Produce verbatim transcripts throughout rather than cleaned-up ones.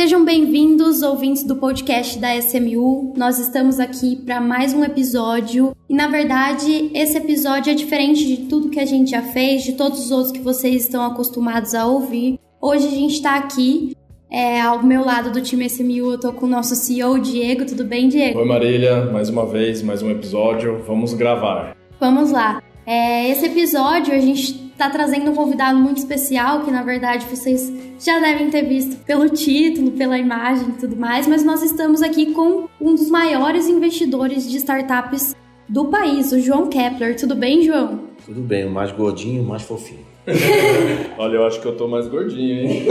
Sejam bem-vindos, ouvintes do podcast da S M U. Nós estamos aqui para mais um episódio e, na verdade, esse episódio é diferente de tudo que a gente já fez, de todos os outros que vocês estão acostumados a ouvir. Hoje a gente está aqui, é, ao meu lado do time S M U, eu tô com o nosso C E O, Diego. Tudo bem, Diego? Oi, Marília. Mais uma vez, mais um episódio. Vamos gravar. Vamos lá. É, esse episódio a gente tá trazendo um convidado muito especial, que na verdade vocês já devem ter visto pelo título, pela imagem e tudo mais, mas nós estamos aqui com um dos maiores investidores de startups do país, o João Kepler. Tudo bem, João? Tudo bem, o mais gordinho, o mais fofinho. Olha, eu acho que eu tô mais gordinho, hein?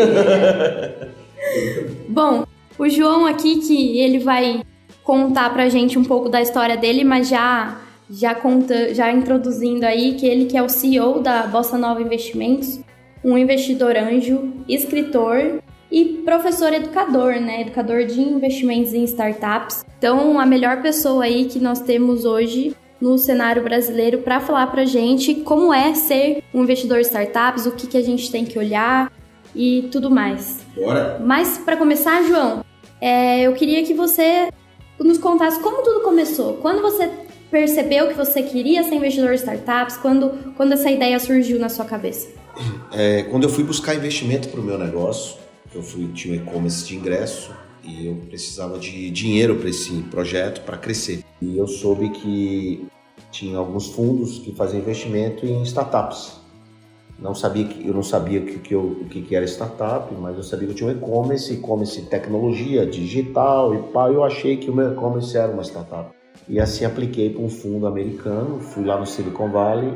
Bom, o João aqui, que ele vai contar pra gente um pouco da história dele, mas já... Já, conta, já introduzindo aí que ele que é o C E O da Bossa Nova Investimentos, um investidor anjo, escritor e professor educador, né? Educador de investimentos em startups. Então, a melhor pessoa aí que nós temos hoje no cenário brasileiro para falar pra gente como é ser um investidor de startups, o que, que a gente tem que olhar e tudo mais. Bora! Mas, para começar, João, é, eu queria que você nos contasse como tudo começou. Quando você percebeu que você queria ser investidor de startups? Quando, quando essa ideia surgiu na sua cabeça? É, quando eu fui buscar investimento para o meu negócio, eu fui, tinha um e-commerce de ingresso e eu precisava de dinheiro para esse projeto, para crescer. E eu soube que tinha alguns fundos que faziam investimento em startups. Não sabia que, eu não sabia o que, que, que, que era startup, mas eu sabia que eu tinha um e-commerce, e-commerce tecnologia, digital e pá, eu achei que o meu e-commerce era uma startup. E assim apliquei para um fundo americano, fui lá no Silicon Valley,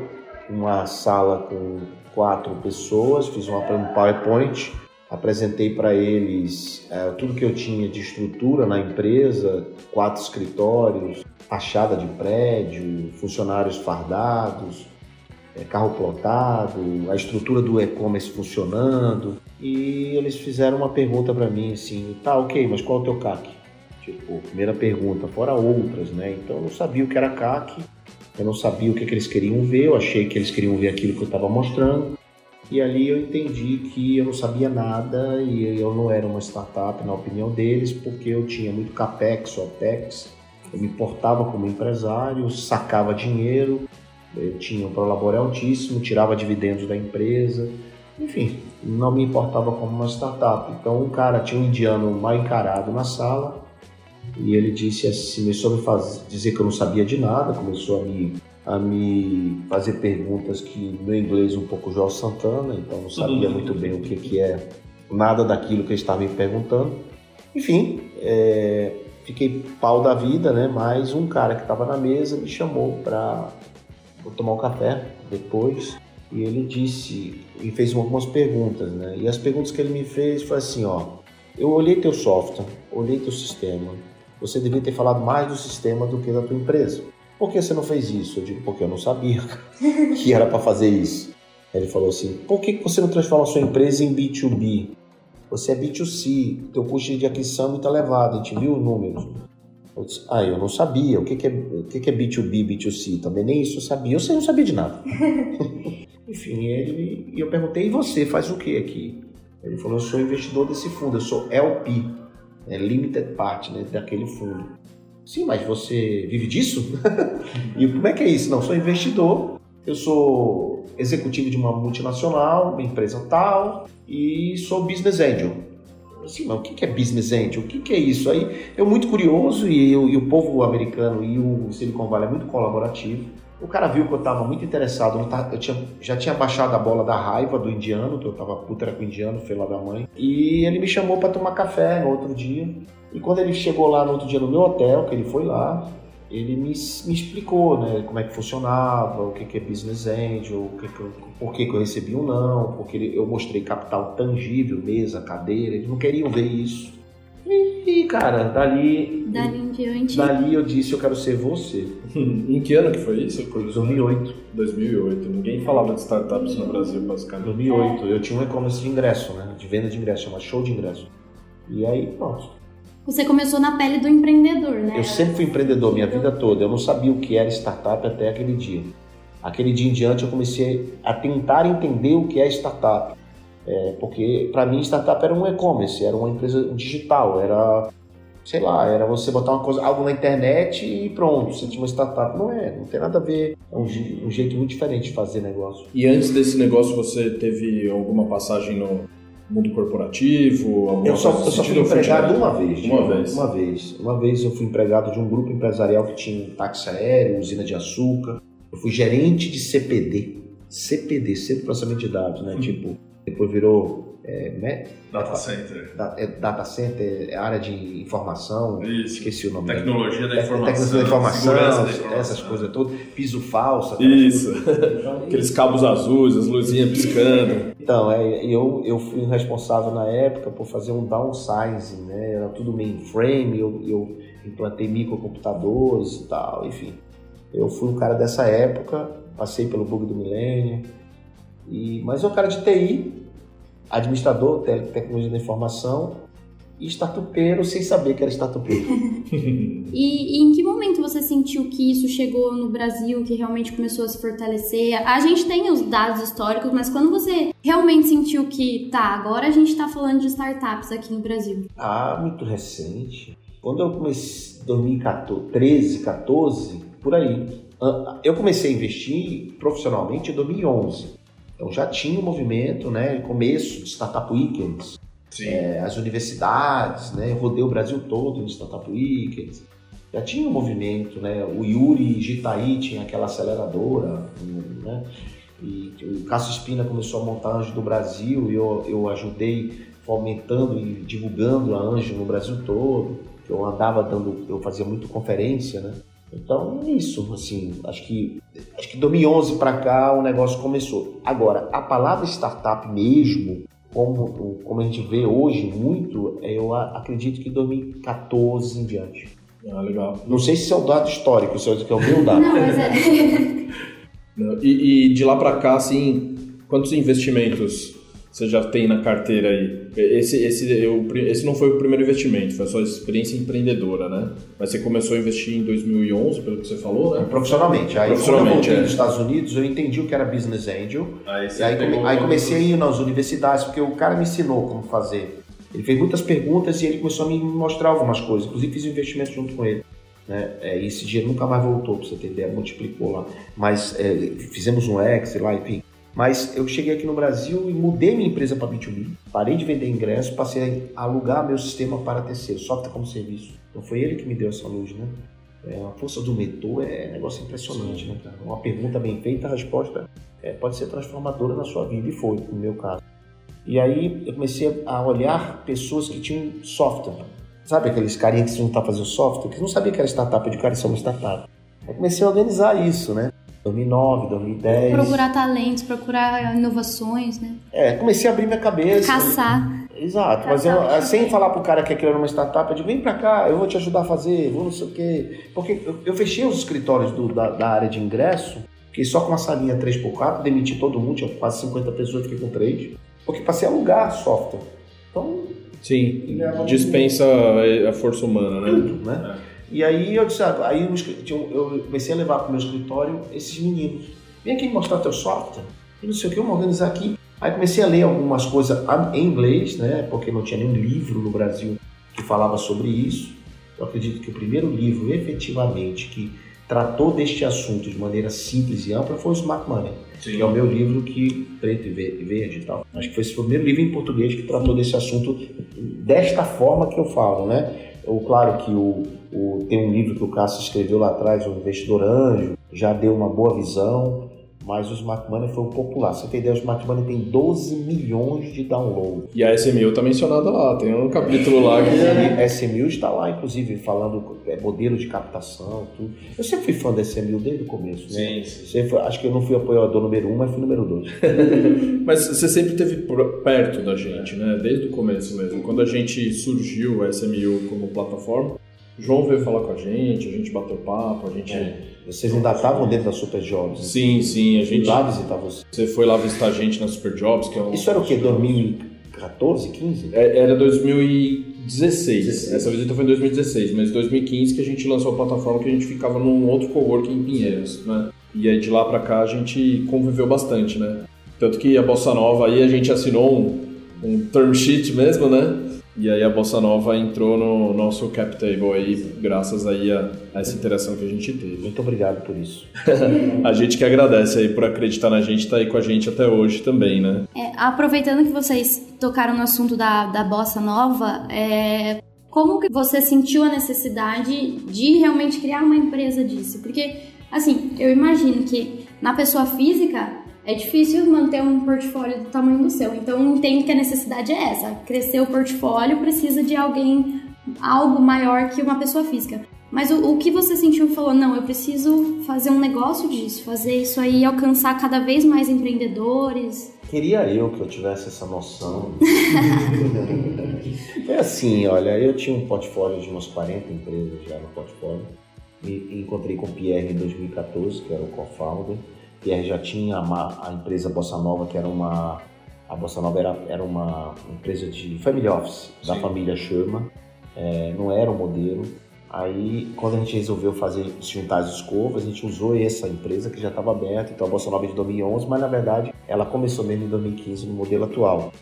uma sala com quatro pessoas, fiz uma, um PowerPoint, apresentei para eles é, tudo que eu tinha de estrutura na empresa, quatro escritórios, fachada de prédio, funcionários fardados, é, carro plotado, a estrutura do e-commerce funcionando. E eles fizeram uma pergunta para mim assim, tá, ok, mas qual é o teu C A C? Tipo, primeira pergunta, fora outras, né? Então eu não sabia o que era C A C, eu não sabia o que, que eles queriam ver, eu achei que eles queriam ver aquilo que eu estava mostrando. E ali eu entendi que eu não sabia nada e eu não era uma startup, na opinião deles, porque eu tinha muito CAPEX, OPEX, eu me portava como empresário, sacava dinheiro, eu tinha um prolabore altíssimo, tirava dividendos da empresa, enfim, não me importava como uma startup. Então um cara, tinha um indiano mal encarado na sala, e ele disse assim, começou a me fazer, dizer que eu não sabia de nada, começou a me, a me fazer perguntas que meu inglês é um pouco João Santana, então não sabia muito bem o que, que é nada daquilo que ele estava me perguntando. Enfim, é, fiquei pau da vida, né? Mas um cara que estava na mesa me chamou para tomar um café depois e ele disse, e fez algumas perguntas, né? E as perguntas que ele me fez foi assim, ó, eu olhei teu software, olhei teu sistema, você devia ter falado mais do sistema do que da tua empresa. Por que você não fez isso? Eu digo, porque eu não sabia que era para fazer isso. Ele falou assim, por que você não transforma a sua empresa em B dois B? Você é B dois C, teu custo de aquisição é muito elevado, a gente viu o número. Eu disse, ah, eu não sabia, o que que é, o que que é B dois B, B dois C? Também nem isso eu sabia, eu sei, não sabia de nada. Enfim, ele, e eu perguntei, e você faz o que aqui? Ele falou, eu sou investidor desse fundo, eu sou L P, é Limited Partner, né, daquele fundo. Sim, mas você vive disso? E como é que é isso? Não, sou investidor, eu sou executivo de uma multinacional, uma empresa tal, e sou Business Angel. Sim, mas o que é Business Angel? O que é isso? Aí eu muito curioso, e, eu, e o povo americano e o Silicon Valley é muito colaborativo. O cara viu que eu estava muito interessado, eu tinha, já tinha baixado a bola da raiva do indiano, que eu estava puta com o indiano, filho lá da mãe. E ele me chamou para tomar café no outro dia. E quando ele chegou lá no outro dia no meu hotel, que ele foi lá, ele me, me explicou, né, como é que funcionava, o que, que é Business Angel, o que que eu, por que, que eu recebi um não, porque ele, eu mostrei capital tangível, mesa, cadeira, eles não queriam ver isso. E, cara, dali, dali, em diante. dali eu disse, eu quero ser você. Em que ano que foi isso? dois mil e oito. dois mil e oito. Ninguém falava de startups no Brasil, basicamente. dois mil e oito. Eu tinha um e-commerce de ingresso, né? De venda de ingresso, chama Show de Ingresso. E aí, pronto. Você começou na pele do empreendedor, né? Eu sempre fui empreendedor, minha vida toda. Eu não sabia o que era startup até aquele dia. Aquele dia em diante eu comecei a tentar entender o que é startup. É, porque para mim startup era um e-commerce, era uma empresa digital, era, sei lá, era você botar uma coisa, algo na internet e pronto, você tinha uma startup. Não é, não tem nada a ver, é um, um jeito muito diferente de fazer negócio. E antes desse negócio você teve alguma passagem no mundo corporativo? Eu só, eu só fui empregado uma vez. Uma vez. Uma vez. Uma vez eu fui empregado de um grupo empresarial que tinha um táxi aéreo, usina de açúcar. Eu fui gerente de C P D. C P D, Centro de Processamento de Dados, né? Hum. Tipo, depois virou... É, né? Data Center. Da, é, data Center, é área de informação. Isso. Esqueci o nome. Tecnologia da, da informação. Tecnologia da informação, da informação essas né? coisas todas. Piso falso. Isso. Então, aqueles cabos azuis, as luzinhas piscando. Então, é, eu, eu fui responsável na época por fazer um downsizing, né? Era tudo mainframe, eu, eu implantei microcomputadores e tal, enfim. Eu fui um cara dessa época, passei pelo bug do milênio, e, mas eu um cara de T I, administrador, tecnologia da informação e startupeiro sem saber que era startupeiro. e, e em que momento você sentiu que isso chegou no Brasil, que realmente começou a se fortalecer? A gente tem os dados históricos, mas quando você realmente sentiu que, tá, agora a gente tá falando de startups aqui no Brasil? Ah, muito recente. Quando eu comecei em dois mil e treze, dois mil e quatorze, por aí, eu comecei a investir profissionalmente em dois mil e onze. Então já tinha o um movimento, né, começo de Startup Weekends, é, as universidades, né, eu rodei o Brasil todo de Startup Weekends, já tinha um movimento, né, o Yuri Gitaí tinha aquela aceleradora, né, e o Cássio Espina começou a montar a Anjo do Brasil e eu, eu ajudei fomentando e divulgando a Anjo no Brasil todo, eu andava dando, eu fazia muito conferência, né. Então, isso, assim, acho que, acho que dois mil e onze para cá o negócio começou. Agora, a palavra startup mesmo, como, como a gente vê hoje muito, eu acredito que dois mil e quatorze em diante. Ah, legal. Não sei se é o dado histórico, se é o meu dado. Não, mas é. e, e de lá para cá, assim, quantos investimentos você já tem na carteira aí? Esse, esse, eu, esse não foi o primeiro investimento, foi a sua experiência empreendedora, né? Mas você começou a investir em dois mil e onze, pelo que você falou, né? Profissionalmente. Aí, Profissionalmente, quando eu voltei é. dos Estados Unidos, eu entendi o que era Business Angel. Aí, e aí, come, aí comecei a ir nas universidades, porque o cara me ensinou como fazer. Ele fez muitas perguntas e ele começou a me mostrar algumas coisas. Inclusive, fiz um investimento junto com ele. Né? E esse dinheiro nunca mais voltou, pra você ter ideia, multiplicou lá. Mas é, fizemos um exit lá, enfim. Mas eu cheguei aqui no Brasil e mudei minha empresa para B dois B, parei de vender ingresso, passei a alugar meu sistema para terceiro, software como serviço. Então foi ele que me deu essa luz, né? É, a força do metrô é um negócio impressionante, né, cara? Uma pergunta bem feita, a resposta é, pode ser transformadora na sua vida, e foi, no meu caso. E aí eu comecei a olhar pessoas que tinham software. Sabe aqueles carinhas que não estão fazendo software, que não sabia que era startup, de cara, isso é uma startup. Aí comecei a organizar isso, né? dois mil e nove, dois mil e dez... Procurar talentos, procurar inovações, né? É, comecei a abrir minha cabeça. Caçar. Exato, mas eu, sem falar pro cara que é criando uma startup, eu digo, vem pra cá, eu vou te ajudar a fazer, vou não sei o quê. Porque eu, eu fechei os escritórios do, da, da área de ingresso, fiquei só com uma salinha três por quatro, demiti todo mundo, tinha quase cinquenta pessoas, fiquei com três, porque passei a alugar software. Então... Sim, dispensa um... a força humana, né? Tudo, né? É. E aí eu disse, aí eu comecei a levar para o meu escritório esses meninos. Vem aqui mostrar teu software, e não sei o que, vamos organizar aqui. Aí comecei a ler algumas coisas em inglês, né, porque não tinha nenhum livro no Brasil que falava sobre isso. Eu acredito que o primeiro livro, efetivamente, que tratou deste assunto de maneira simples e ampla foi o Smart Money, Sim. que é o meu livro que preto e verde e tal. Acho que foi esse primeiro livro em português que tratou desse assunto desta forma que eu falo, né? Eu, claro que o, o, tem um livro que o Cássio escreveu lá atrás, O Investidor Anjo, já deu uma boa visão, mas o Smart Money foi um popular. Você tem ideia, o Smart Money tem doze milhões de downloads. E a S M U está mencionada lá, tem um capítulo lá que... A S M U está lá, inclusive, falando é, modelo de captação, tudo. Eu sempre fui fã da S M U desde o começo, né? Sim, sim. Foi, acho que eu não fui apoiador número um, mas fui número dois. Mas você sempre esteve perto da gente, né? Desde o começo mesmo. Quando a gente surgiu, a S M U como plataforma, o João veio falar com a gente, a gente bateu papo, a gente... É. Vocês ainda estavam dentro da Super Jobs? Sim, né? Sim. A gente lá visitar você. Você foi lá visitar a gente na Super Jobs, que é um... Isso era o quê? dois mil e quatorze, quinze? É, era dois mil e dezesseis. dezesseis. Essa visita foi em dois mil e dezesseis, mas em dois mil e quinze que a gente lançou a plataforma, que a gente ficava num outro coworking em Pinheiros, né? E aí de lá pra cá a gente conviveu bastante, né? Tanto que a Bossa Nova aí a gente assinou um, um term sheet mesmo, né? E aí a Bossa Nova entrou no nosso cap table aí, graças aí a, a essa interação que a gente teve. Muito obrigado por isso. A gente que agradece aí por acreditar na gente, tá aí com a gente até hoje também, né? É, aproveitando que vocês tocaram no assunto da, da Bossa Nova, é, como que você sentiu a necessidade de realmente criar uma empresa disso? Porque, assim, eu imagino que na pessoa física é difícil manter um portfólio do tamanho do seu, então entendo que a necessidade é essa, crescer o portfólio precisa de alguém, algo maior que uma pessoa física. Mas o, o que você sentiu e falou, não, eu preciso fazer um negócio disso, fazer isso aí, alcançar cada vez mais empreendedores? Queria eu que eu tivesse essa noção. Foi assim, olha, eu tinha um portfólio de umas quarenta empresas já no portfólio, me encontrei com o Pierre em dois mil e catorze, que era o co-founder. Pierre já tinha a, a empresa Bossa Nova, que era uma... A Bossa Nova era, era uma empresa de family office, da Sim. família Sherman. É, não era um modelo. Aí, quando a gente resolveu fazer, juntar as escovas, a gente usou essa empresa que já estava aberta. Então, a Bossa Nova é de dois mil e onze, mas, na verdade, ela começou mesmo em dois mil e quinze, no modelo atual.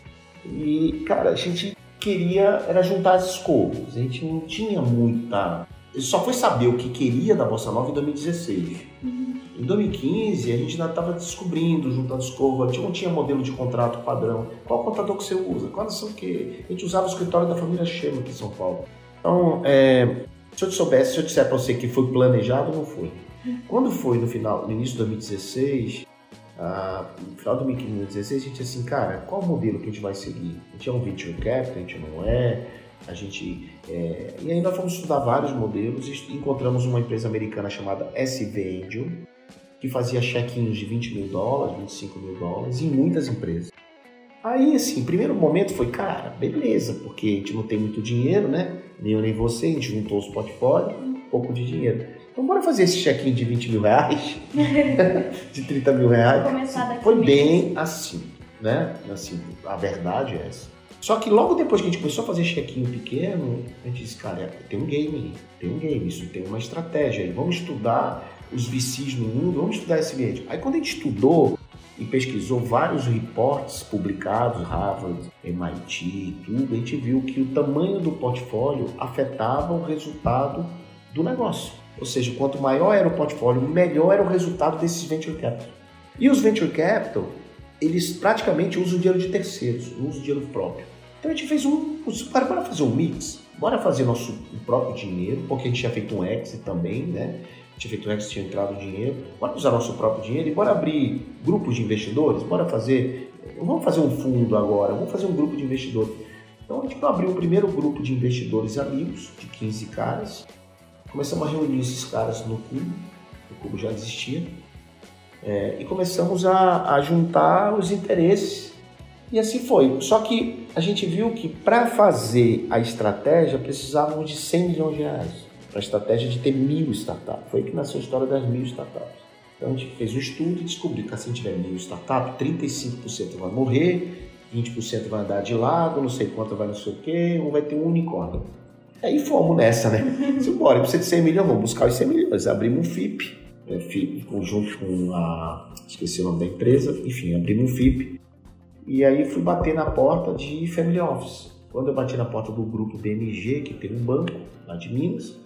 E, cara, a gente queria era juntar as escovas. A gente não tinha muita... Só foi saber o que queria da Bossa Nova em dois mil e dezesseis. Uhum. Em dois mil e quinze, a gente ainda estava descobrindo, juntando escova, não tinha modelo de contrato padrão. Qual contador que você usa? Quais são o quê? A gente usava o escritório da família Sherman aqui em São Paulo. Então, é, se eu soubesse, se eu disser para você que foi planejado, não foi. Quando foi no final, no início de dois mil e dezesseis, ah, no final de dois mil e dezesseis, a gente disse assim, cara, qual modelo que a gente vai seguir? A gente é um venture capital, a gente não é... A gente, é... E aí nós fomos estudar vários modelos e encontramos uma empresa americana chamada S V Angel, que fazia check-ins de vinte mil dólares, vinte e cinco mil dólares, em muitas empresas. Aí, assim, o primeiro momento foi, cara, beleza, porque a gente não tem muito dinheiro, né? Nem eu nem você, a gente juntou os portfólios, um pouco de dinheiro. Então, bora fazer esse check-in de vinte mil reais, de trinta mil reais. Começar daqui foi bem mesmo. assim, né? Assim, a verdade é essa. Só que logo depois que a gente começou a fazer check-in pequeno, a gente disse, cara, tem um game aí, tem um game, isso tem uma estratégia aí, vamos estudar os V Cs no mundo, vamos estudar esse ambiente. Aí quando a gente estudou e pesquisou vários reports publicados, Harvard, M I T, tudo, a gente viu que o tamanho do portfólio afetava o resultado do negócio. Ou seja, quanto maior era o portfólio, melhor era o resultado desses venture capital. E os venture capital, eles praticamente usam dinheiro de terceiros, não usam dinheiro próprio. Então a gente fez um... Cara, bora fazer um mix, bora fazer nosso próprio dinheiro, porque a gente tinha feito um exit também, né? Tinha feito um exit, tinha entrado dinheiro. Bora usar nosso próprio dinheiro e bora abrir grupos de investidores, bora fazer... Não vamos fazer um fundo agora, vamos fazer um grupo de investidores. Então a gente abriu o primeiro grupo de investidores amigos, de quinze caras. Começamos a reunir esses caras no Cubo, o Cubo já existia. É, e começamos a, a juntar os interesses e assim foi. Só que a gente viu que para fazer a estratégia precisávamos de cem milhões de reais. Para a estratégia de ter mil startups. Foi aí que nasceu a história das mil startups. Então a gente fez um estudo e descobriu que se tiver mil startups, trinta e cinco por cento vai morrer, vinte por cento vai andar de lado, não sei quanto vai não sei o quê, ou vai ter um unicórnio. Aí fomos nessa, né? Se bora, precisa de cem milhões, vamos buscar os cem milhões. Abrimos um F I P. F I P, conjunto com a... esqueci o nome da empresa, enfim, abrimos um F I P. E aí fui bater na porta de Family Office. Quando eu bati na porta do grupo B M G, que tem um banco lá de Minas,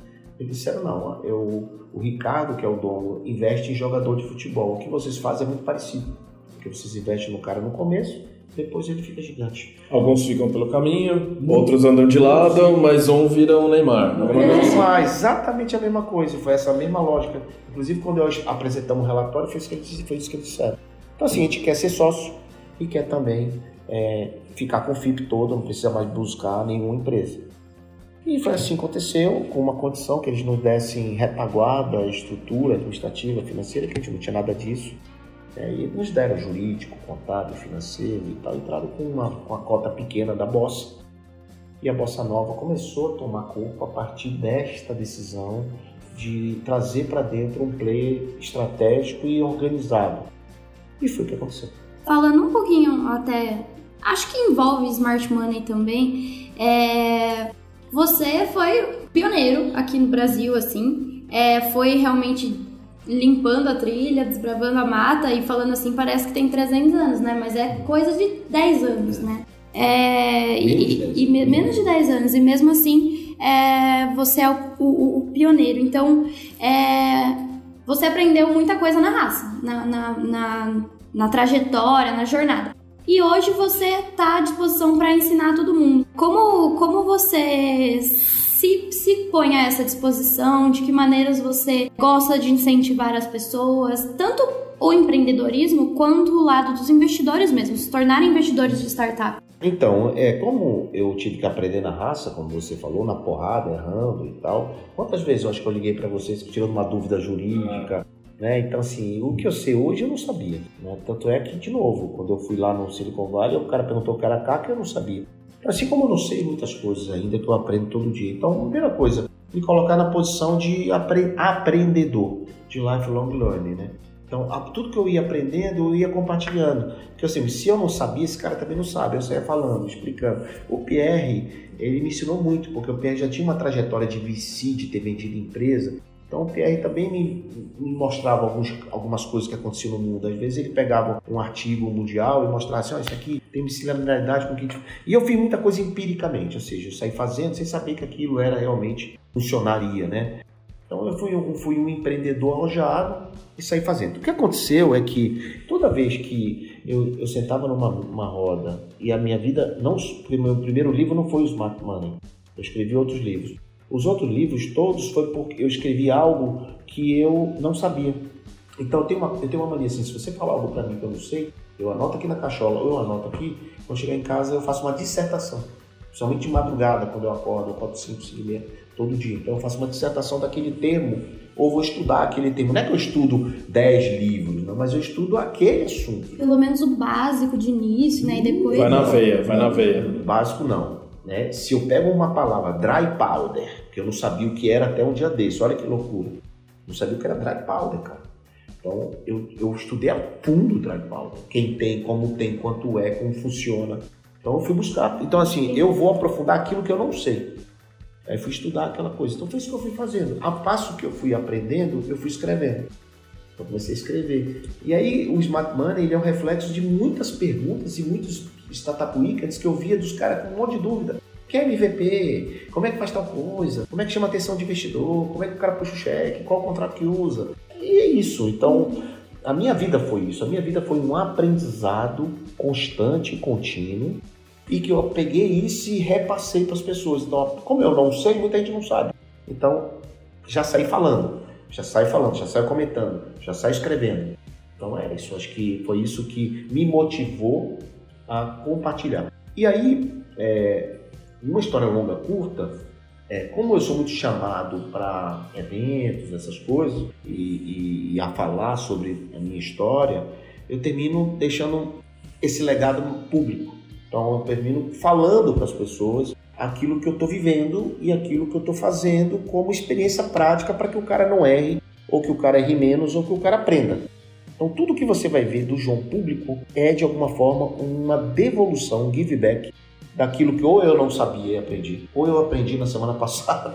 eles disseram, não, eu, o Ricardo, que é o dono, investe em jogador de futebol. O que vocês fazem é muito parecido, porque vocês investem no cara no começo, depois ele fica gigante. Alguns ficam pelo caminho, hum. outros andam de lado, Sim. mas um vira um Neymar. Não é Neymar, exatamente a mesma coisa, foi essa mesma lógica. Inclusive, quando eu apresentamos o relatório, foi isso que eles disseram. Então, assim, a gente quer ser sócio e quer também é, ficar com o F I P todo, não precisa mais buscar nenhuma empresa. E foi assim que aconteceu, com uma condição que eles nos dessem retaguarda, estrutura administrativa, financeira, que a gente não tinha nada disso. É, e nos deram jurídico, contábil, financeiro e tal, entraram com uma, uma cota pequena da Bossa. E a Bossa Nova começou a tomar corpo a partir desta decisão de trazer para dentro um player estratégico e organizado. E foi o que aconteceu. Falando um pouquinho até, acho que envolve Smart Money também, é, você foi pioneiro aqui no Brasil, assim, é, foi realmente... limpando a trilha, desbravando a mata e falando assim, parece que tem trezentos anos, né? Mas é coisa de dez anos, né? É, e, e menos de dez anos, e mesmo assim é, você é o, o, o pioneiro. Então é, você aprendeu muita coisa na raça, na, na, na, na trajetória, na jornada. E hoje você está à disposição para ensinar todo mundo. Como, como você se, se põe a essa disposição? De que maneiras você gosta de incentivar as pessoas? Tanto o empreendedorismo quanto o lado dos investidores mesmo, se tornarem investidores de startup. Então, é, como eu tive que aprender na raça, como você falou, na porrada, errando e tal, quantas vezes eu acho que eu liguei para vocês tirando uma dúvida jurídica, né? Então, assim, o que eu sei hoje eu não sabia, né? Tanto é que, de novo, quando eu fui lá no Silicon Valley, o cara perguntou cara a cara que eu não sabia. Assim como eu não sei muitas coisas ainda que eu aprendo todo dia. Então, a primeira coisa, me colocar na posição de apre- aprendedor, de lifelong learning, né? Então, tudo que eu ia aprendendo, eu ia compartilhando. Porque assim, se eu não sabia, esse cara também não sabe. Eu saía falando, explicando. O Pierre, ele me ensinou muito, porque o Pierre já tinha uma trajetória de V C, de ter vendido empresa. Então, o Pierre também me, me mostrava alguns, algumas coisas que aconteciam no mundo. Às vezes, ele pegava um artigo mundial e mostrava assim, ó, oh, isso aqui tem similaridade com o que... E eu fiz muita coisa empiricamente, ou seja, eu saí fazendo sem saber que aquilo era realmente funcionaria, né? Então, eu fui, eu fui um empreendedor arrojado e saí fazendo. O que aconteceu é que toda vez que eu, eu sentava numa, numa roda e a minha vida, não, meu primeiro livro não foi o Smart Money, eu escrevi outros livros. Os outros livros todos foi porque eu escrevi algo que eu não sabia. Então, eu tenho uma, eu tenho uma mania assim, se você falar algo para mim que eu não sei, eu anoto aqui na cachola ou eu anoto aqui, quando chegar em casa eu faço uma dissertação. Principalmente de madrugada, quando eu acordo, eu acordo cinco, cinco e meia todo dia. Então eu faço uma dissertação daquele termo, ou vou estudar aquele termo. Não é que eu estudo dez livros, não, mas eu estudo aquele assunto. Pelo menos o básico de início, né? E depois... Vai na veia, vai na veia. O básico não, né? Se eu pego uma palavra, dry powder, que eu não sabia o que era até um dia desse, olha que loucura. Não sabia o que era dry powder, cara. Então eu, eu estudei a fundo dry powder. Quem tem, como tem, quanto é, como funciona. Então eu fui buscar. Então assim, eu vou aprofundar aquilo que eu não sei. Aí fui estudar aquela coisa. Então foi isso que eu fui fazendo. A passo que eu fui aprendendo, eu fui escrevendo. Então comecei a escrever. E aí o Smart Money, ele é um reflexo de muitas perguntas e muitos startupicas que eu via dos caras com um monte de dúvida. O que é M V P? Como é que faz tal coisa? Como é que chama a atenção de investidor? Como é que o cara puxa o cheque? Qual o contrato que usa? E é isso. Então a minha vida foi isso. A minha vida foi um aprendizado constante e contínuo. E que eu peguei isso e repassei para as pessoas. Então, como eu não sei, muita gente não sabe. Então, já saí falando, já saí falando, já saí comentando, já saí escrevendo. Então é isso, acho que foi isso que me motivou a compartilhar. E aí, é, uma história longa, curta, é, como eu sou muito chamado para eventos, essas coisas, e, e, e a falar sobre a minha história, eu termino deixando esse legado público. Então eu termino falando para as pessoas aquilo que eu estou vivendo e aquilo que eu estou fazendo como experiência prática para que o cara não erre, ou que o cara erre menos, ou que o cara aprenda. Então tudo que você vai ver do João Público é de alguma forma uma devolução, um give back daquilo que ou eu não sabia e aprendi, ou eu aprendi na semana passada.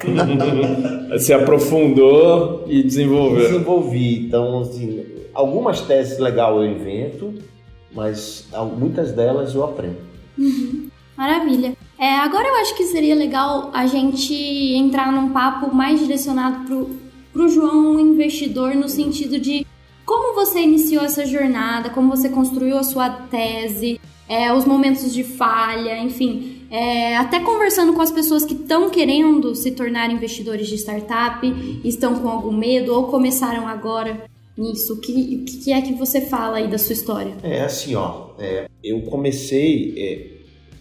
Você aprofundou e desenvolveu. Desenvolvi, então assim, algumas teses legais eu invento, mas muitas delas eu aprendo. Uhum. Maravilha. É, agora eu acho que seria legal a gente entrar num papo mais direcionado pro, pro João investidor, no sentido de como você iniciou essa jornada, como você construiu a sua tese, é, os momentos de falha, enfim, é, até conversando com as pessoas que estão querendo se tornar investidores de startup, estão com algum medo ou começaram agora nisso. O que, que é que você fala aí da sua história? É assim, ó, é, eu comecei é,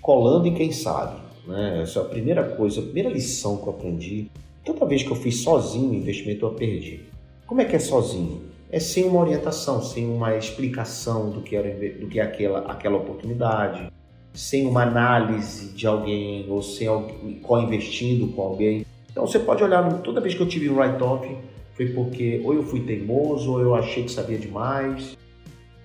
colando em quem sabe, né? Essa é a primeira coisa, a primeira lição que eu aprendi. Toda vez que eu fiz sozinho o investimento, eu perdi. Como é que é sozinho? É sem uma orientação, sem uma explicação do que era, do que é aquela, aquela oportunidade, sem uma análise de alguém, ou sem alguém, co-investindo com alguém. Então você pode olhar, toda vez que eu tive um write-off, foi porque ou eu fui teimoso, ou eu achei que sabia demais,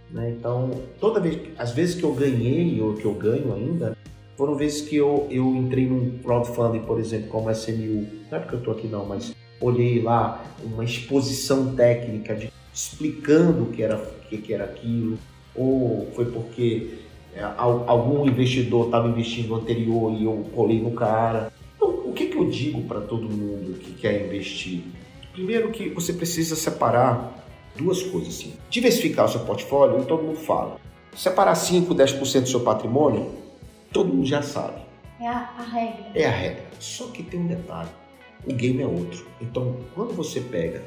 né? Então, toda vez, as vezes que eu ganhei, ou que eu ganho ainda, foram vezes que eu, eu entrei num crowdfunding, por exemplo, como S M U, não é porque eu estou aqui não, mas olhei lá uma exposição técnica de, explicando o que era, que, que era aquilo, ou foi porque é, algum investidor estava investindo anterior e eu colei no cara. Então, o que, que eu digo para todo mundo que quer investir? Primeiro que você precisa separar duas coisas, assim. Diversificar o seu portfólio, e todo mundo fala. Separar cinco, dez por cento do seu patrimônio, todo mundo já sabe. É a, a regra. É a regra. Só que tem um detalhe. O game é outro. Então, quando você pega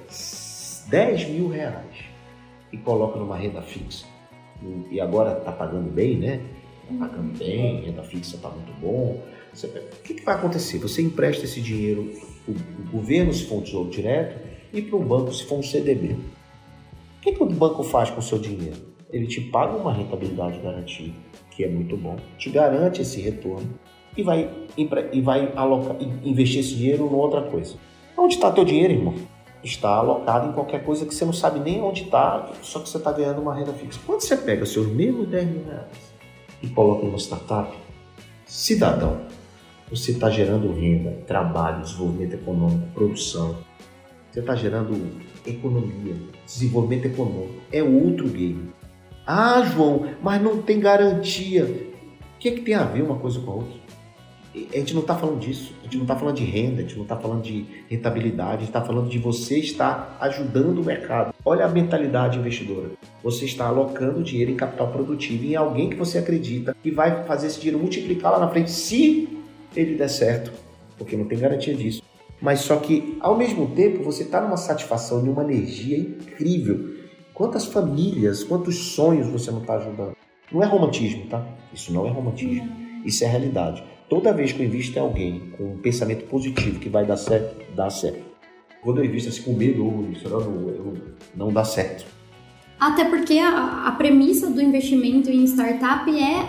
dez mil reais e coloca numa renda fixa, e agora está pagando bem, né? Está pagando bem, renda fixa está muito bom. Você pega. O que, que vai acontecer? Você empresta esse dinheiro o, o governo, se for um tesouro direto, e para o banco, se for um C D B. O que, que o banco faz com o seu dinheiro? Ele te paga uma rentabilidade garantida, que é muito bom, te garante esse retorno e vai, e vai alocar, investir esse dinheiro em outra coisa. Onde está teu dinheiro, irmão? Está alocado em qualquer coisa que você não sabe nem onde está, só que você está ganhando uma renda fixa. Quando você pega os seus mesmos dez mil reais e coloca em uma startup, cidadão, você está gerando renda, trabalho, desenvolvimento econômico, produção. Você está gerando economia, desenvolvimento econômico. É outro game. Ah, João, mas não tem garantia. O que é que tem a ver uma coisa com a outra? A gente não está falando disso. A gente não está falando de renda, a gente não está falando de rentabilidade, a gente está falando de você estar ajudando o mercado. Olha a mentalidade investidora. Você está alocando dinheiro em capital produtivo, em alguém que você acredita que vai fazer esse dinheiro multiplicar lá na frente, se ele der certo, porque não tem garantia disso. Mas só que, ao mesmo tempo, você está numa satisfação, numa energia incrível. Quantas famílias, quantos sonhos você não está ajudando? Não é romantismo, tá? Isso não é romantismo. Isso é realidade. Toda vez que eu invisto em alguém com um pensamento positivo que vai dar certo, dá certo. Quando eu invisto assim com medo, não dá certo. Até porque a, a premissa do investimento em startup é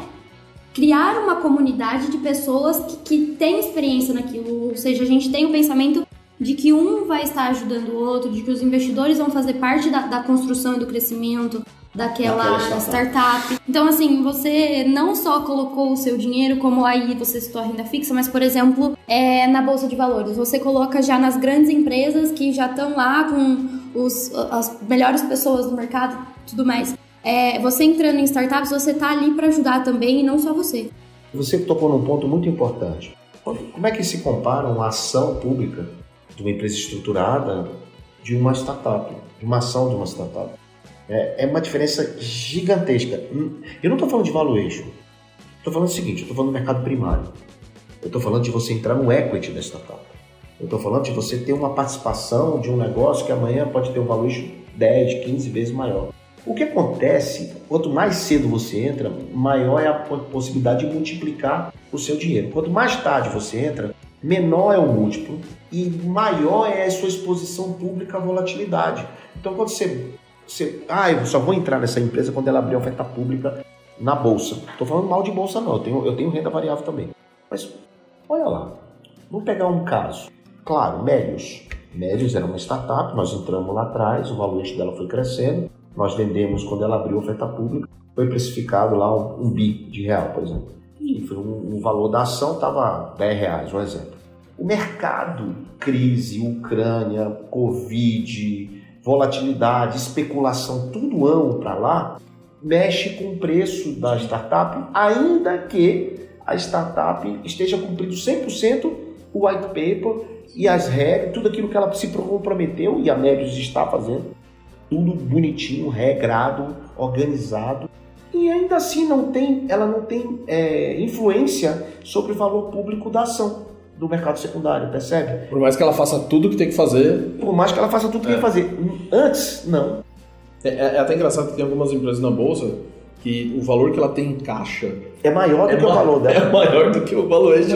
criar uma comunidade de pessoas que, que têm experiência naquilo. Ou seja, a gente tem o pensamento de que um vai estar ajudando o outro, de que os investidores vão fazer parte da, da construção e do crescimento daquela startup. Então, assim, você não só colocou o seu dinheiro, como aí você citou a renda fixa, mas, por exemplo, é, na Bolsa de Valores. Você coloca já nas grandes empresas que já estão lá com os, as melhores pessoas do mercado e tudo mais. É, você entrando em startups, você está ali para ajudar também, e não só você. Você tocou num ponto muito importante. Como é que se compara uma ação pública de uma empresa estruturada, de uma startup, de uma ação de uma startup? É, é uma diferença gigantesca. Eu não estou falando de valuation. Estou falando o seguinte, eu estou falando do mercado primário. Eu estou falando de você entrar no equity da startup. Eu estou falando de você ter uma participação de um negócio que amanhã pode ter um valuation dez, quinze vezes maior. O que acontece, quanto mais cedo você entra, maior é a possibilidade de multiplicar o seu dinheiro. Quanto mais tarde você entra, menor é o múltiplo e maior é a sua exposição pública à volatilidade. Então, quando você, você... Ah, eu só vou entrar nessa empresa quando ela abrir oferta pública na Bolsa. Estou falando mal de Bolsa, não. Eu tenho, eu tenho renda variável também. Mas, olha lá. Vamos pegar um caso. Claro, Melius. Melius era uma startup, nós entramos lá atrás, o valuation dela foi crescendo. Nós vendemos quando ela abriu oferta pública. Foi precificado lá um, um bi de real, por exemplo. Foi um, o valor da ação estava dez reais, um exemplo. O mercado, crise, Ucrânia, Covid, volatilidade, especulação, tudo ano para lá, mexe com o preço da startup, ainda que a startup esteja cumprindo cem por cento o white paper e as regras, tudo aquilo que ela se comprometeu, e a Melius está fazendo, tudo bonitinho, regrado, organizado. E ainda assim não tem, ela não tem é, influência sobre o valor público da ação do mercado secundário, percebe? Por mais que ela faça tudo o que tem que fazer... Por mais que ela faça tudo o que é. tem que fazer. Antes, não. É, é até engraçado que tem algumas empresas na Bolsa que o valor que ela tem em caixa... É maior do é que ma- o valor dela. É maior do que o valor de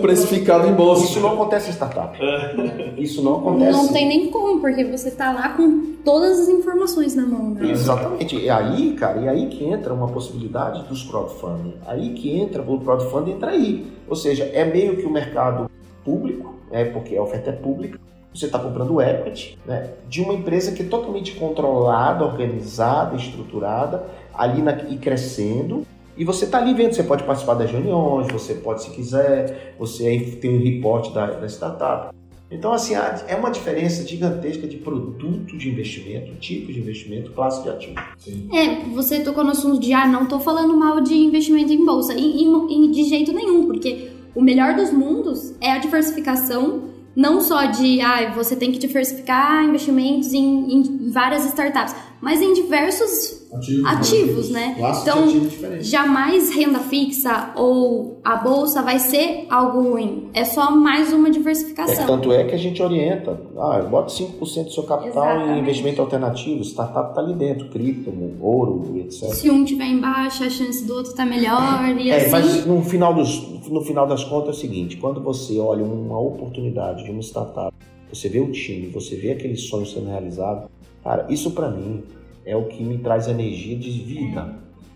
precificado em Bolsa. Isso não acontece em startup. É. Isso não acontece. Não tem nem como, porque você está lá com todas as informações na mão. Né? Exatamente. E aí, cara, e aí que entra uma possibilidade dos crowdfunding. Aí que entra, o crowdfunding entra aí. Ou seja, é meio que o mercado público, né, porque a oferta é pública, você está comprando equity, né, de uma empresa que é totalmente controlada, organizada, estruturada, ali na, e crescendo. E você está ali vendo, você pode participar das reuniões, você pode, se quiser, você tem um reporte da, da startup. Então, assim, é uma diferença gigantesca de produto de investimento, tipo de investimento, classe de ativo. Sim. É, você tocou no assunto de, ah, não tô falando mal de investimento em bolsa, e, e, e de jeito nenhum, porque o melhor dos mundos é a diversificação, não só de, ah, você tem que diversificar investimentos em, em várias startups, mas em diversos ativos, ativos né? Então, ativos jamais renda fixa ou a bolsa vai ser algo ruim. É só mais uma diversificação. É, tanto é que a gente orienta. Ah, bota cinco por cento do seu capital Exatamente. Em investimento alternativo. Startup está ali dentro. Cripto, ouro, etcétera. Se um estiver embaixo, a chance do outro está melhor. E é, assim... Mas no final, dos, no final das contas é o seguinte. Quando você olha uma oportunidade de uma startup, você vê o time, você vê aquele sonho sendo realizado. Cara, isso para mim é o que me traz energia de vida,